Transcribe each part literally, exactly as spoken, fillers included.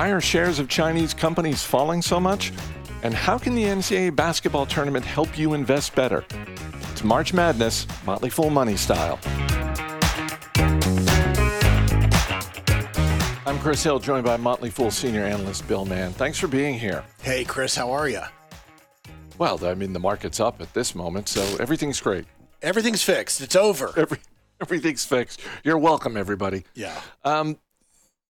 Why are shares of Chinese companies falling so much? And how can the N C double A basketball tournament help you invest better? It's March Madness, Motley Fool Money Style. I'm Chris Hill, joined by Motley Fool senior analyst Bill Mann. Thanks for being here. Hey, Chris, how are you? Well, I mean, the market's up at this moment, so everything's great. Everything's fixed. It's over. Every, everything's fixed. You're welcome, everybody. Yeah. Um,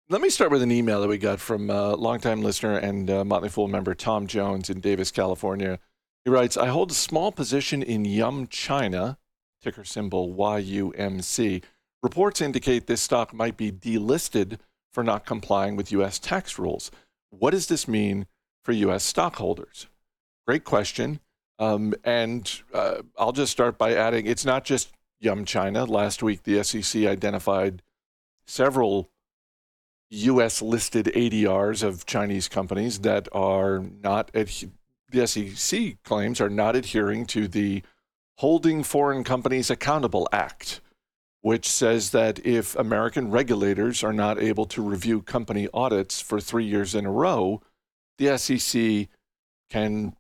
Let me start with an email that we got from a uh, longtime listener and uh, Motley Fool member Tom Jones in Davis, California. He writes, I hold a small position in Yum China, ticker symbol Y U M C. Reports indicate this stock might be delisted for not complying with U S tax rules. What does this mean for U S stockholders? Great question. Um, and uh, I'll just start by adding, it's not just Yum China. Last week, the S E C identified several U S-listed A D Rs of Chinese companies that are not, adhe- the S E C claims, are not adhering to the Holding Foreign Companies Accountable Act, which says that if American regulators are not able to review company audits for three years in a row, the S E C can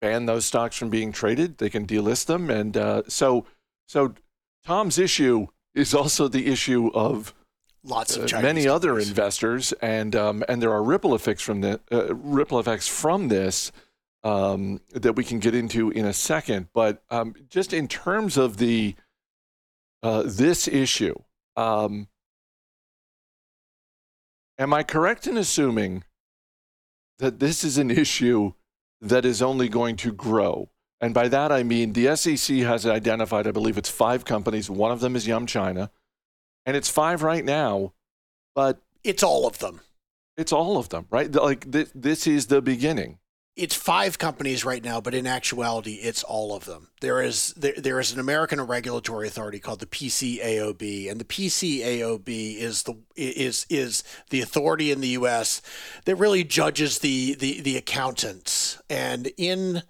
ban those stocks from being traded. They can delist them. And uh, so, so Tom's issue is also the issue of Lots of Chinese uh, many companies. Other investors, and um, and there are ripple effects from the uh, ripple effects from this um, that we can get into in a second. But um, just in terms of the uh, this issue, um, am I correct in assuming that this is an issue that is only going to grow? And by that I mean the S E C has identified, I believe it's five companies. One of them is Yum China. And it's five right now, but... It's all of them. It's all of them, right? Like, th- this is the beginning. It's five companies right now, but in actuality, it's all of them. There is there, there is an American regulatory authority called the P C A O B, and the P C A O B is the is is the authority in the U S that really judges the the, the accountants. And in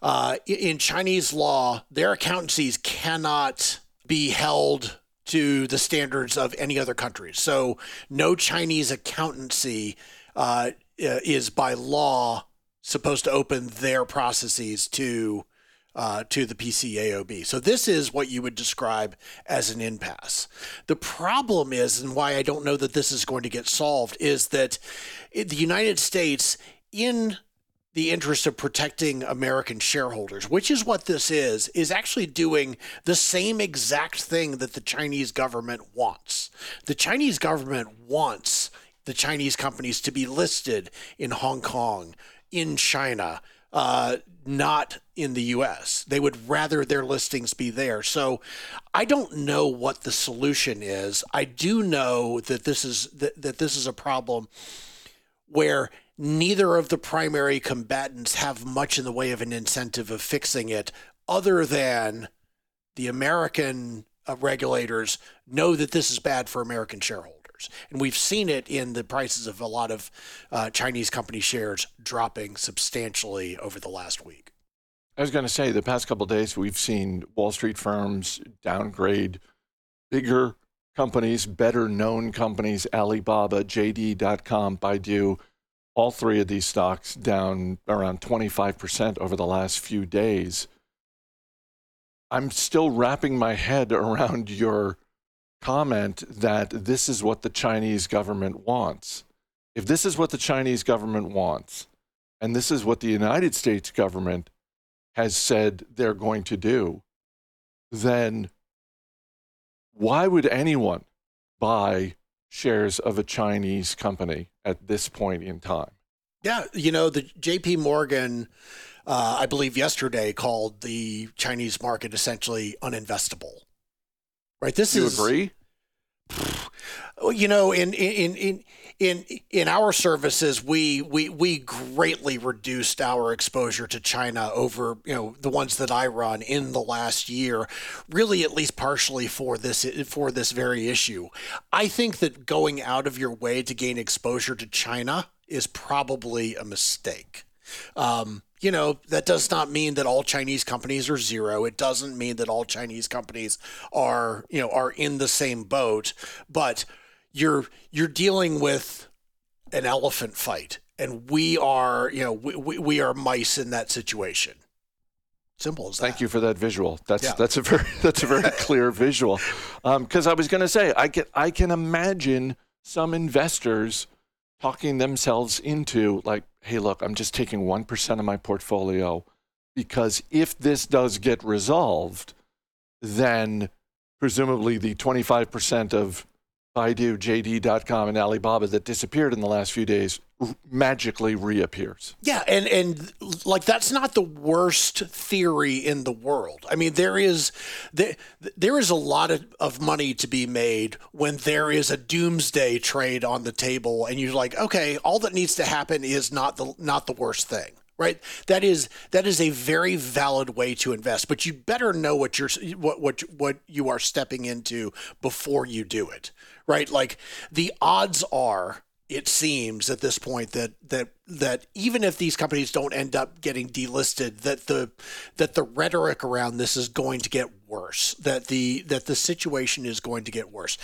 uh, in Chinese law, their accountancies cannot be held to the standards of any other country. So no Chinese accountancy uh, is by law supposed to open their processes to uh, to the P C A O B. So this is what you would describe as an impasse. The problem is, and why I don't know that this is going to get solved, is that the United States, in the interest of protecting American shareholders, which is what this is, is actually doing the same exact thing that the Chinese government wants. The Chinese government wants the Chinese companies to be listed in Hong Kong, in China, uh, not in the U S. They would rather their listings be there. So I don't know what the solution is. I do know that this is that, that this is a problem where neither of the primary combatants have much in the way of an incentive of fixing it, other than the American uh, regulators know that this is bad for American shareholders. And we've seen it in the prices of a lot of uh, Chinese company shares dropping substantially over the last week. I was going to say, the past couple of days, we've seen Wall Street firms downgrade bigger companies, better known companies, Alibaba, J D dot com, Baidu. All three of these stocks down around twenty-five percent over the last few days. I'm still wrapping my head around your comment that this is what the Chinese government wants. If this is what the Chinese government wants, and this is what the United States government has said they're going to do, then why would anyone buy shares of a Chinese company at this point in time? Yeah, you know, the J P. Morgan, uh, I believe yesterday, called the Chinese market essentially uninvestable. Right? This you is. You agree? You know, in in in in in our services, we we we greatly reduced our exposure to China over, you know, the ones that I run in the last year, really at least partially for this for this very issue. I think that going out of your way to gain exposure to China is probably a mistake. Um, you know, that does not mean that all Chinese companies are zero. It doesn't mean that all Chinese companies are, you know, are in the same boat, but you're, you're dealing with an elephant fight, and we are, you know, we we, we are mice in that situation. Simple as that. Thank you for that visual. That's yeah. that's a very that's a very clear visual. Because um, I was going to say, I can I can imagine some investors talking themselves into like, hey, look, I'm just taking one percent of my portfolio because if this does get resolved, then presumably the twenty-five percent of Baidu, J D dot com, and Alibaba that disappeared in the last few days r- magically reappears. Yeah, and, and like that's not the worst theory in the world. I mean, there is there, there is a lot of, of money to be made when there is a doomsday trade on the table, and you're like, okay, all that needs to happen is not the not the worst thing. Right, that is that is a very valid way to invest, but you better know what you're what what what you are stepping into before you do it. Right, like the odds are, it seems at this point that that that even if these companies don't end up getting delisted, that the that the rhetoric around this is going to get worse. That the that the situation is going to get worse.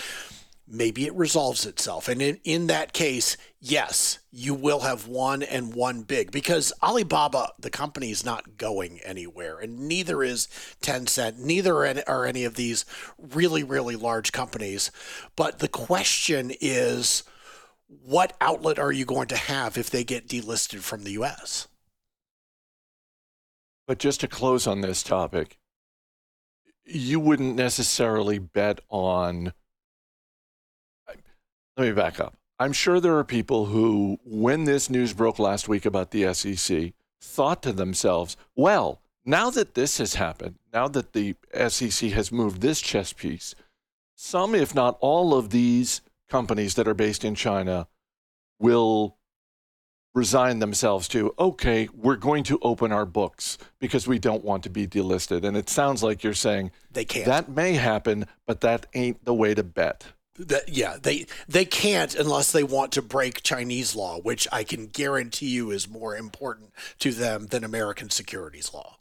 Maybe it resolves itself. And in, in that case, yes, you will have one and one big because Alibaba, the company, is not going anywhere. And neither is Tencent. Neither are any of these really, really large companies. But the question is, what outlet are you going to have if they get delisted from the U S? But just to close on this topic, you wouldn't necessarily bet on... Let me back up. I'm sure there are people who, when this news broke last week about the S E C, thought to themselves, well, now that this has happened, now that the S E C has moved this chess piece, some, if not all of these companies that are based in China will resign themselves to, okay, we're going to open our books because we don't want to be delisted. And it sounds like you're saying they can't. That may happen, but that ain't the way to bet. That, yeah, they they can't unless they want to break Chinese law, which I can guarantee you is more important to them than American securities law.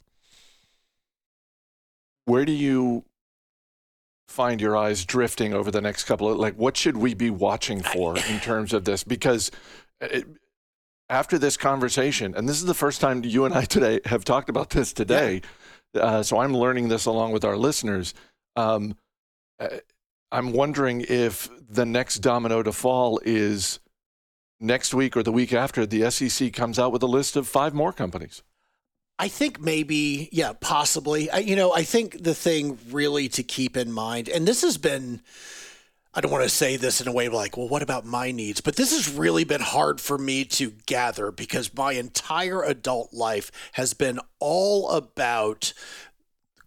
Where do you find your eyes drifting over the next couple of, like, what should we be watching for I, in terms of this? Because it, after this conversation, and this is the first time you and I today have talked about this today, yeah. uh, so I'm learning this along with our listeners, um, uh, I'm wondering if the next domino to fall is next week or the week after the S E C comes out with a list of five more companies. I think maybe, yeah, possibly. I, you know, I think the thing really to keep in mind, and this has been, I don't want to say this in a way like, well, what about my needs? But this has really been hard for me to gather because my entire adult life has been all about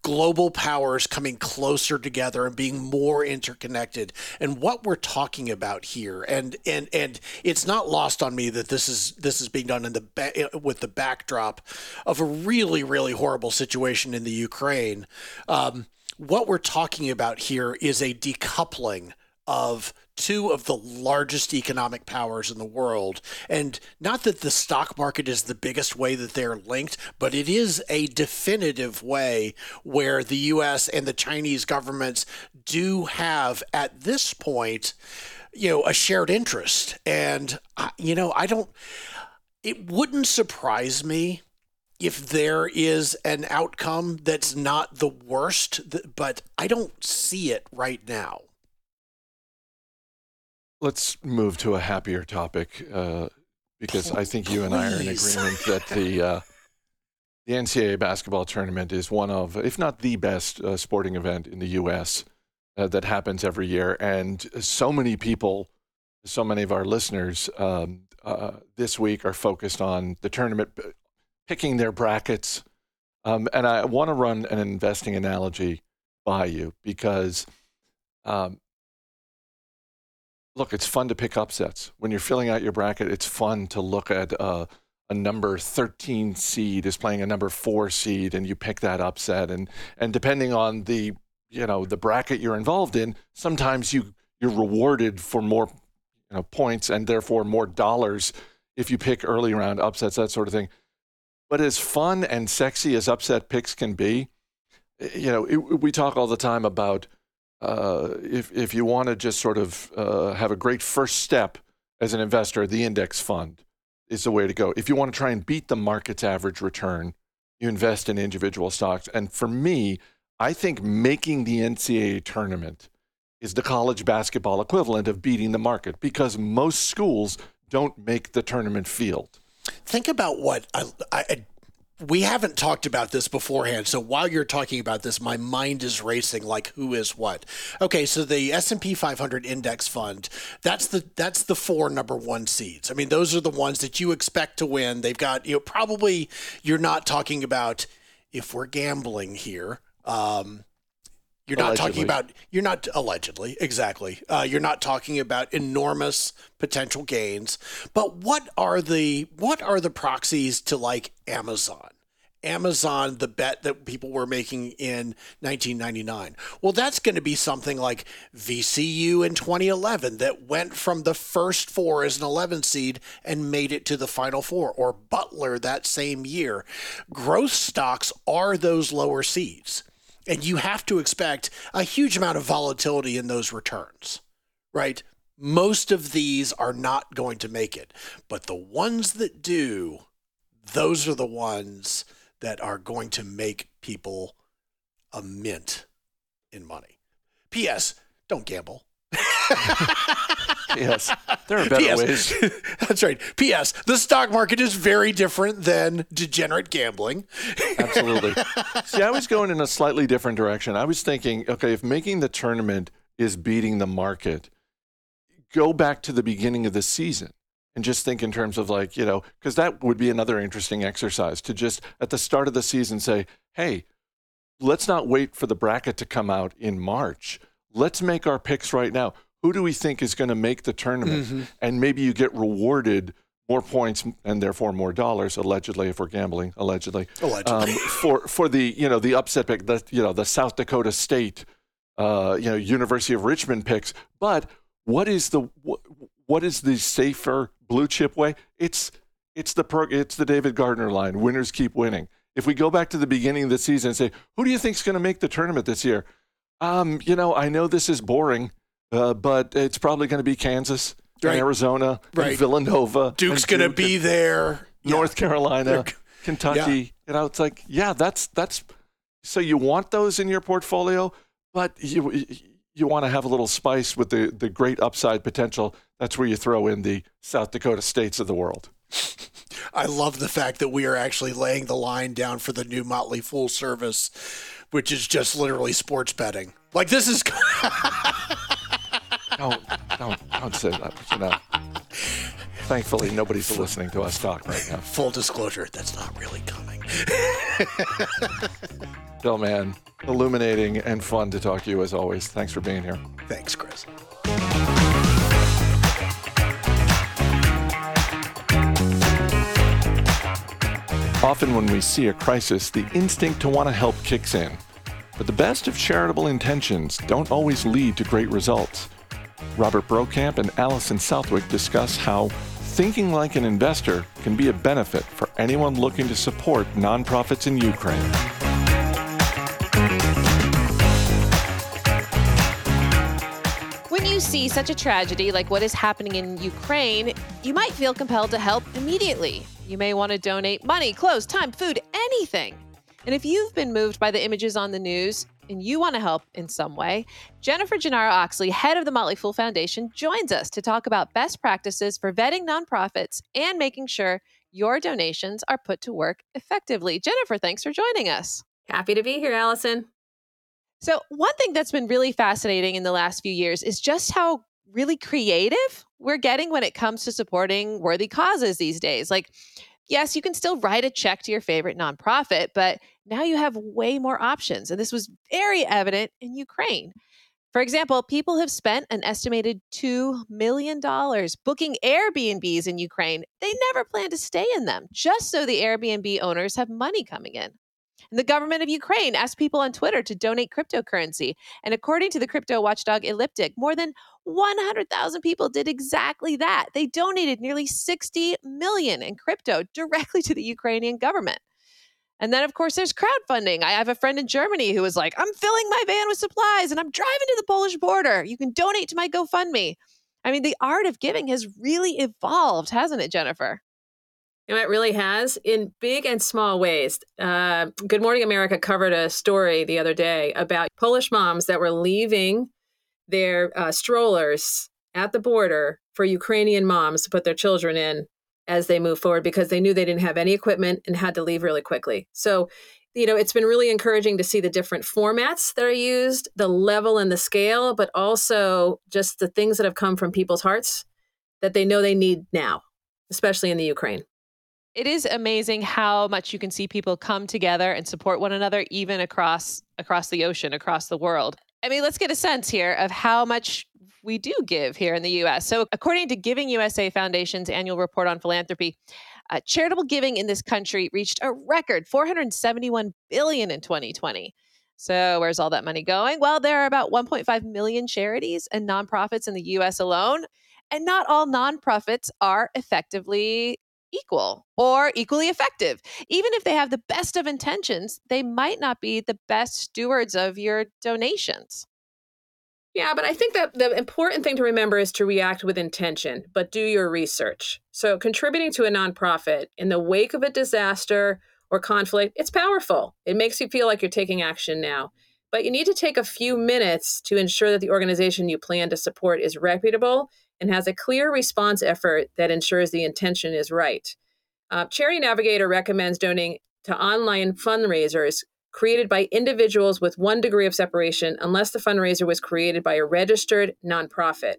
global powers coming closer together and being more interconnected, and what we're talking about here, and and and it's not lost on me that this is this is being done in the ba- with the backdrop of a really really horrible situation in the Ukraine. Um, what we're talking about here is a decoupling of two of the largest economic powers in the world. And not that the stock market is the biggest way that they're linked, but it is a definitive way where the U S and the Chinese governments do have, at this point, you know, a shared interest. And, you know, I don't, it wouldn't surprise me if there is an outcome that's not the worst, but I don't see it right now. Let's move to a happier topic, uh, because I think you and I are in agreement that the uh, the N C double A basketball tournament is one of, if not the best, uh, sporting event in the U S uh, that happens every year. And so many people, so many of our listeners um, uh, this week are focused on the tournament, picking their brackets. Um, and I want to run an investing analogy by you because... Um, Look, it's fun to pick upsets. When you're filling out your bracket, it's fun to look at uh, a number thirteen seed is playing a number four seed, and you pick that upset. And and depending on the you know the bracket you're involved in, sometimes you you're rewarded for more you know points and therefore more dollars if you pick early round upsets, that sort of thing. But as fun and sexy as upset picks can be, you know it, we talk all the time about. Uh, if if you want to just sort of uh, have a great first step as an investor, the index fund is the way to go. If you want to try and beat the market's average return, you invest in individual stocks. And for me, I think making the N C double A tournament is the college basketball equivalent of beating the market, because most schools don't make the tournament field. Think about what I, I we haven't talked about this beforehand. So while you're talking about this, my mind is racing like who is what. Okay, so the S and P five hundred index fund, that's the that's the four number one seeds. I mean, those are the ones that you expect to win. They've got, you know, probably you're not talking about, if we're gambling here, um You're not allegedly. talking about, you're not, allegedly, exactly. Uh, you're not talking about enormous potential gains. But what are the, what are the proxies to like Amazon? Amazon, the bet that people were making in nineteen ninety-nine. Well, that's going to be something like V C U in twenty eleven that went from the first four as an eleven seed and made it to the final four, or Butler that same year. Growth stocks are those lower seeds. And you have to expect a huge amount of volatility in those returns, right? Most of these are not going to make it. But the ones that do, those are the ones that are going to make people a mint in money. P S. Don't gamble. P S. There are better P S ways. That's right. P S. The stock market is very different than degenerate gambling. Absolutely. See, I was going in a slightly different direction. I was thinking, okay, if making the tournament is beating the market, go back to the beginning of the season and just think in terms of like, you know, because that would be another interesting exercise to just at the start of the season say, hey, let's not wait for the bracket to come out in March. Let's make our picks right now. Who do we think is going to make the tournament? Mm-hmm. And maybe you get rewarded more points and therefore more dollars, allegedly, if we're gambling, allegedly, allegedly. Um, for for the you know the upset pick, the you know the South Dakota State, uh, you know University of Richmond picks. But what is the what, what is the safer blue chip way? It's it's the per, it's the David Gardner line. Winners keep winning. If we go back to the beginning of the season and say, who do you think is going to make the tournament this year? Um, you know, I know this is boring. Uh, but it's probably going to be Kansas, right. and Arizona, right. and Villanova. Duke's Duke going to be there. North yeah. Carolina, They're, Kentucky. Yeah. You know, it's like, yeah, that's that's. So you want those in your portfolio, but you you want to have a little spice with the the great upside potential. That's where you throw in the South Dakota states of the world. I love the fact that we are actually laying the line down for the new Motley Fool service, which is just literally sports betting. Like this is. Don't, don't, don't say that. You know, thankfully, nobody's listening to us talk right now. Full disclosure, that's not really coming. Bill Mann, illuminating and fun to talk to you as always. Thanks for being here. Thanks, Chris. Often when we see a crisis, the instinct to want to help kicks in. But the best of charitable intentions don't always lead to great results. Robert Brokamp and Alison Southwick discuss how thinking like an investor can be a benefit for anyone looking to support nonprofits in Ukraine. When you see such a tragedy like what is happening in Ukraine, you might feel compelled to help immediately. You may want to donate money, clothes, time, food, anything. And if you've been moved by the images on the news, and you want to help in some way, Jennifer Gennaro Oxley, head of the Motley Fool Foundation, joins us to talk about best practices for vetting nonprofits and making sure your donations are put to work effectively. Jennifer, thanks for joining us. Happy to be here, Allison. So one thing that's been really fascinating in the last few years is just how really creative we're getting when it comes to supporting worthy causes these days. Like, yes, you can still write a check to your favorite nonprofit, but now you have way more options. And this was very evident in Ukraine. For example, people have spent an estimated two million dollars booking Airbnbs in Ukraine. They never planned to stay in them, just so the Airbnb owners have money coming in. And the government of Ukraine asked people on Twitter to donate cryptocurrency. And according to the crypto watchdog Elliptic, more than one hundred thousand people did exactly that. They donated nearly sixty million dollars in crypto directly to the Ukrainian government. And then, of course, there's crowdfunding. I have a friend in Germany who was like, I'm filling my van with supplies and I'm driving to the Polish border. You can donate to my GoFundMe. I mean, the art of giving has really evolved, hasn't it, Jennifer? You know, it really has in big and small ways. Uh, Good Morning America covered a story the other day about Polish moms that were leaving their uh, strollers at the border for Ukrainian moms to put their children in as they move forward because they knew they didn't have any equipment and had to leave really quickly. So, you know, it's been really encouraging to see the different formats that are used, the level and the scale, but also just the things that have come from people's hearts that they know they need now, especially in the Ukraine. It is amazing how much you can see people come together and support one another, even across across the ocean, across the world. I mean, let's get a sense here of how much we do give here in the U S. So according to Giving U S A Foundation's annual report on philanthropy, uh, charitable giving in this country reached a record four hundred seventy-one billion dollars in twenty twenty. So where's all that money going? Well, there are about one point five million charities and nonprofits in the U S alone. And not all nonprofits are effectively equal or equally effective. Even if they have the best of intentions, they might not be the best stewards of your donations. Yeah, but I think that the important thing to remember is to react with intention, but do your research. So contributing to a nonprofit in the wake of a disaster or conflict, it's powerful. It makes you feel like you're taking action now. But you need to take a few minutes to ensure that the organization you plan to support is reputable and has a clear response effort that ensures the intention is right. Uh, Charity Navigator recommends donating to online fundraisers created by individuals with one degree of separation unless the fundraiser was created by a registered nonprofit.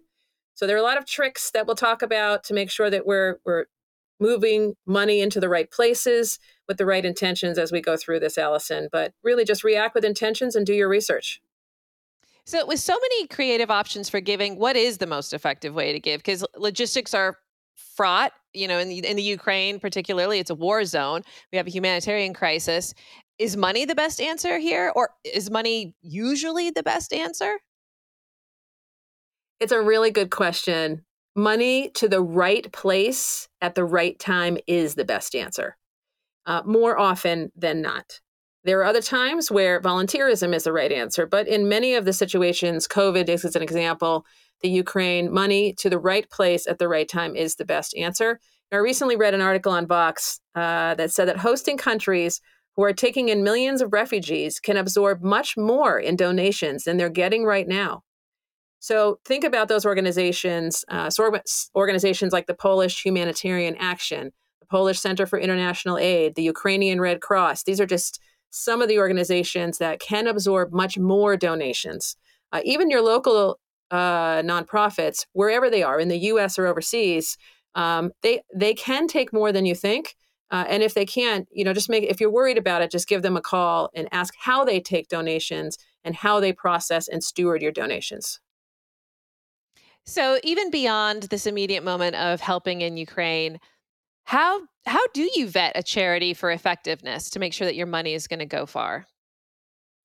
So there are a lot of tricks that we'll talk about to make sure that we're we're moving money into the right places with the right intentions as we go through this, Allison. But really just react with intentions and do your research. So with so many creative options for giving, what is the most effective way to give? Because logistics are fraught, you know, in the, in the Ukraine particularly, it's a war zone. We have a humanitarian crisis. Is money the best answer here? Or is money usually the best answer? It's a really good question. Money to the right place at the right time is the best answer, uh, more often than not. There are other times where volunteerism is the right answer, but in many of the situations, COVID is an example, the Ukraine, money to the right place at the right time is the best answer. And I recently read an article on Vox uh, that said that hosting countries who are taking in millions of refugees can absorb much more in donations than they're getting right now. So think about those organizations, uh, organizations like the Polish Humanitarian Action, the Polish Center for International Aid, the Ukrainian Red Cross. These are just some of the organizations that can absorb much more donations. Uh, even your local uh, nonprofits, wherever they are in the U S or overseas, um, they they can take more than you think. Uh, and if they can't, you know, just make if you're worried about it, just give them a call and ask how they take donations and how they process and steward your donations. So even beyond this immediate moment of helping in Ukraine, How how do you vet a charity for effectiveness to make sure that your money is going to go far?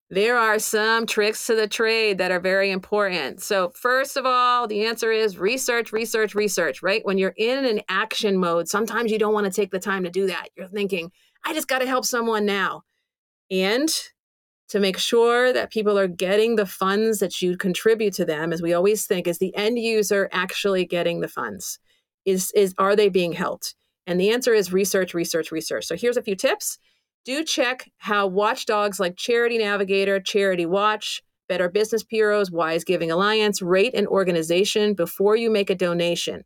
There are some tricks to the trade that are very important. So first of all, the answer is research, research, research, right? When you're in an action mode, sometimes you don't want to take the time to do that. You're thinking, I just got to help someone now. And to make sure that people are getting the funds that you contribute to them, as we always think, is the end user actually getting the funds? Is is are they being helped? And the answer is research, research, research. So here's a few tips. Do check how watchdogs like Charity Navigator, Charity Watch, Better Business Bureau's, Wise Giving Alliance rate an organization before you make a donation.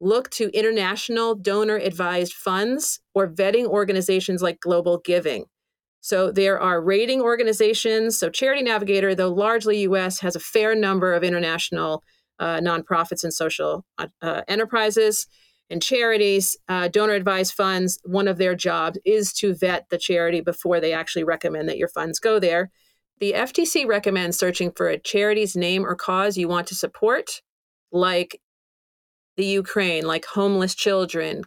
Look to international donor-advised funds or vetting organizations like Global Giving. So there are rating organizations. So Charity Navigator, though largely U S, has a fair number of international uh, nonprofits and social uh, enterprises. And charities, uh, donor-advised funds, one of their jobs is to vet the charity before they actually recommend that your funds go there. The F T C recommends searching for a charity's name or cause you want to support, like the Ukraine, like homeless children,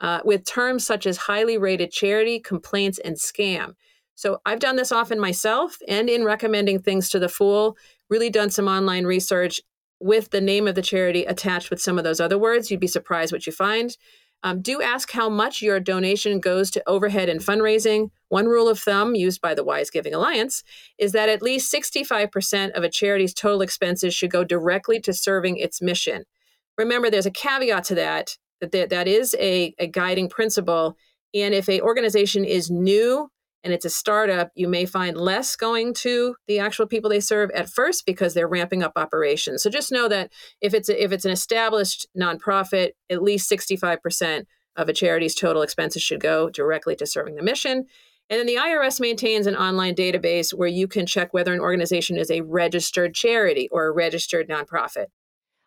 uh, with terms such as highly rated charity, complaints, and scam. So I've done this often myself and in recommending things to the Fool, really done some online research with the name of the charity attached with some of those other words. You'd be surprised what you find. Um, do ask how much your donation goes to overhead and fundraising. One rule of thumb used by the Wise Giving Alliance is that at least sixty-five percent of a charity's total expenses should go directly to serving its mission. Remember, there's a caveat to that, that that is a, a guiding principle. And if an organization is new and it's a startup, you may find less going to the actual people they serve at first because they're ramping up operations. So just know that if it's a, if it's an established nonprofit, at least sixty-five percent of a charity's total expenses should go directly to serving the mission. And then the I R S maintains an online database where you can check whether an organization is a registered charity or a registered nonprofit.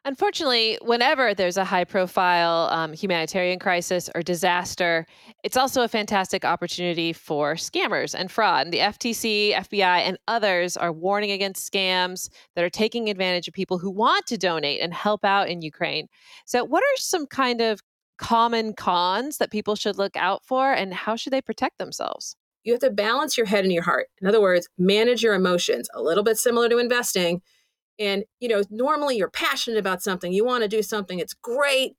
Unfortunately, whenever there's a high-profile um, humanitarian crisis or disaster, it's also a fantastic opportunity for scammers and fraud. And the F T C, F B I, and others are warning against scams that are taking advantage of people who want to donate and help out in Ukraine. So what are some kind of common cons that people should look out for, and how should they protect themselves? You have to balance your head and your heart. In other words, manage your emotions, a little bit similar to investing. And, you know, normally you're passionate about something, you want to do something, it's great,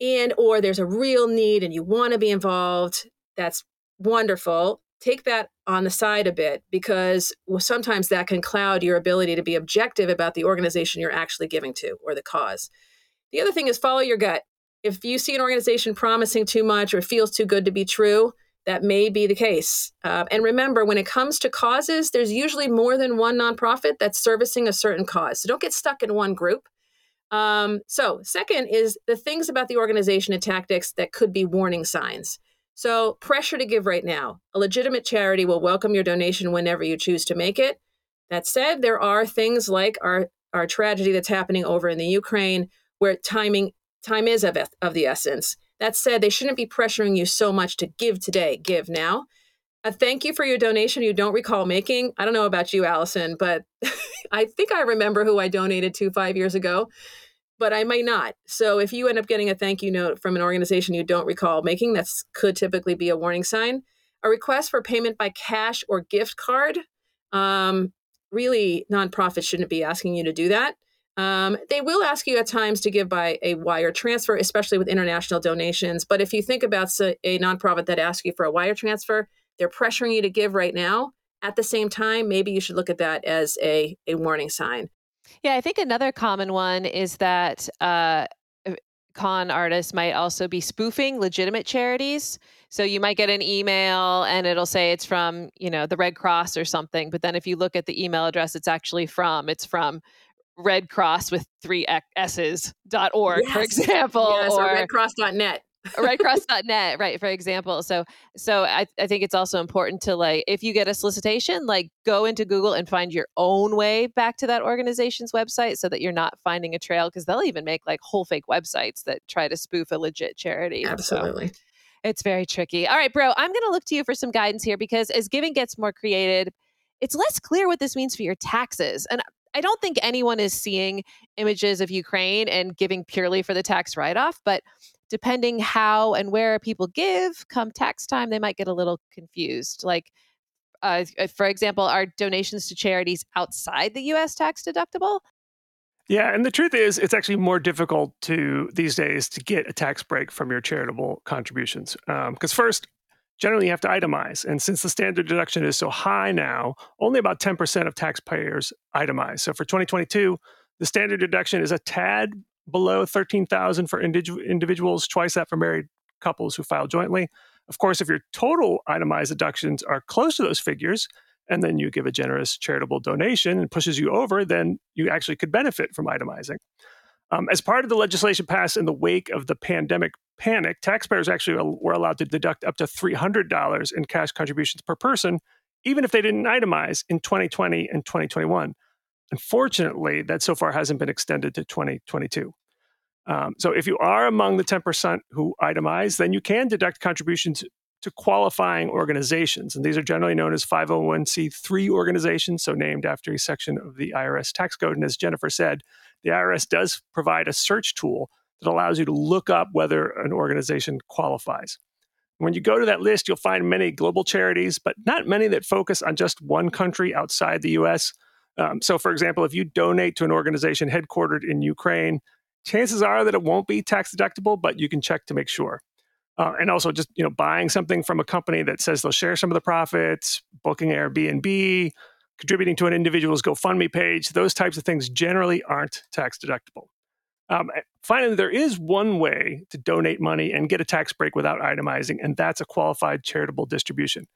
and or there's a real need and you want to be involved. That's wonderful. Take that on the side a bit, because well, sometimes that can cloud your ability to be objective about the organization you're actually giving to or the cause. The other thing is follow your gut. If you see an organization promising too much or feels too good to be true, that may be the case. Uh, and remember, when it comes to causes, there's usually more than one nonprofit that's servicing a certain cause. So don't get stuck in one group. Um, so second is the things about the organization and tactics that could be warning signs. So pressure to give right now. A legitimate charity will welcome your donation whenever you choose to make it. That said, there are things like our, our tragedy that's happening over in the Ukraine where timing time is of, of the essence. That said, they shouldn't be pressuring you so much to give today, give now. A thank you for your donation you don't recall making. I don't know about you, Allison, but I think I remember who I donated to five years ago, but I might not. So if you end up getting a thank you note from an organization you don't recall making, that could typically be a warning sign. A request for payment by cash or gift card. Um, really, nonprofits shouldn't be asking you to do that. Um, they will ask you at times to give by a wire transfer, especially with international donations. But if you think about a nonprofit that asks you for a wire transfer, they're pressuring you to give right now. At the same time, maybe you should look at that as a, a warning sign. Yeah, I think another common one is that uh, con artists might also be spoofing legitimate charities. So you might get an email and it'll say it's from, you know, the Red Cross or something. But then if you look at the email address, it's actually from, it's from Red Cross with three S's dot org, yes. for example, yes, or, or red cross dot net, red cross dot net, right? For example. So, so I, I think it's also important to, like, if you get a solicitation, like go into Google and find your own way back to that organization's website so that you're not finding a trail, because they'll even make like whole fake websites that try to spoof a legit charity. Absolutely. So it's very tricky. All right, bro, I'm going to look to you for some guidance here, because as giving gets more created, it's less clear what this means for your taxes. And I don't think anyone is seeing images of Ukraine and giving purely for the tax write-off, but depending how and where people give come tax time, they might get a little confused. Like, uh, for example, are donations to charities outside the U S tax deductible? Yeah, and the truth is, it's actually more difficult to these days to get a tax break from your charitable contributions. Um, because first, generally, you have to itemize. And since the standard deduction is so high now, only about ten percent of taxpayers itemize. So for twenty twenty-two, the standard deduction is a tad below thirteen thousand dollars for indi- individuals, twice that for married couples who file jointly. Of course, if your total itemized deductions are close to those figures, and then you give a generous charitable donation and pushes you over, then you actually could benefit from itemizing. Um, as part of the legislation passed in the wake of the pandemic panic, taxpayers actually were allowed to deduct up to three hundred dollars in cash contributions per person, even if they didn't itemize, in twenty twenty and twenty twenty-one. Unfortunately, that so far hasn't been extended to twenty twenty-two. Um, so if you are among the ten percent who itemize, then you can deduct contributions to qualifying organizations. And these are generally known as five oh one c three organizations, so named after a section of the I R S tax code. And as Jennifer said, the I R S does provide a search tool that allows you to look up whether an organization qualifies. When you go to that list, you'll find many global charities, but not many that focus on just one country outside the U S. Um, so for example, if you donate to an organization headquartered in Ukraine, chances are that it won't be tax deductible, but you can check to make sure. Uh, and also just, you know, buying something from a company that says they'll share some of the profits, booking Airbnb, contributing to an individual's GoFundMe page, those types of things generally aren't tax deductible. Um, finally, there is one way to donate money and get a tax break without itemizing, and that's a qualified charitable distribution.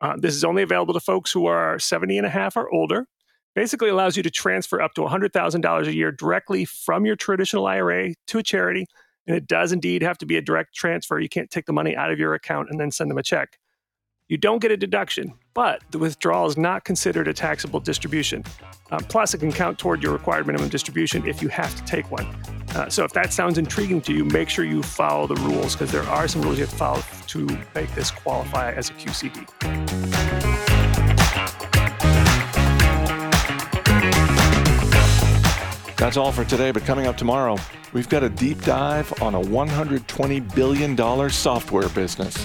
Uh, this is only available to folks who are seventy and a half or older. Basically allows you to transfer up to one hundred thousand dollars a year directly from your traditional I R A to a charity. And it does indeed have to be a direct transfer. You can't take the money out of your account and then send them a check. You don't get a deduction, but the withdrawal is not considered a taxable distribution. Uh, plus, it can count toward your required minimum distribution if you have to take one. Uh, so if that sounds intriguing to you, make sure you follow the rules, because there are some rules you have to follow to make this qualify as a Q C D. That's all for today, but coming up tomorrow, we've got a deep dive on a one hundred twenty billion dollars software business.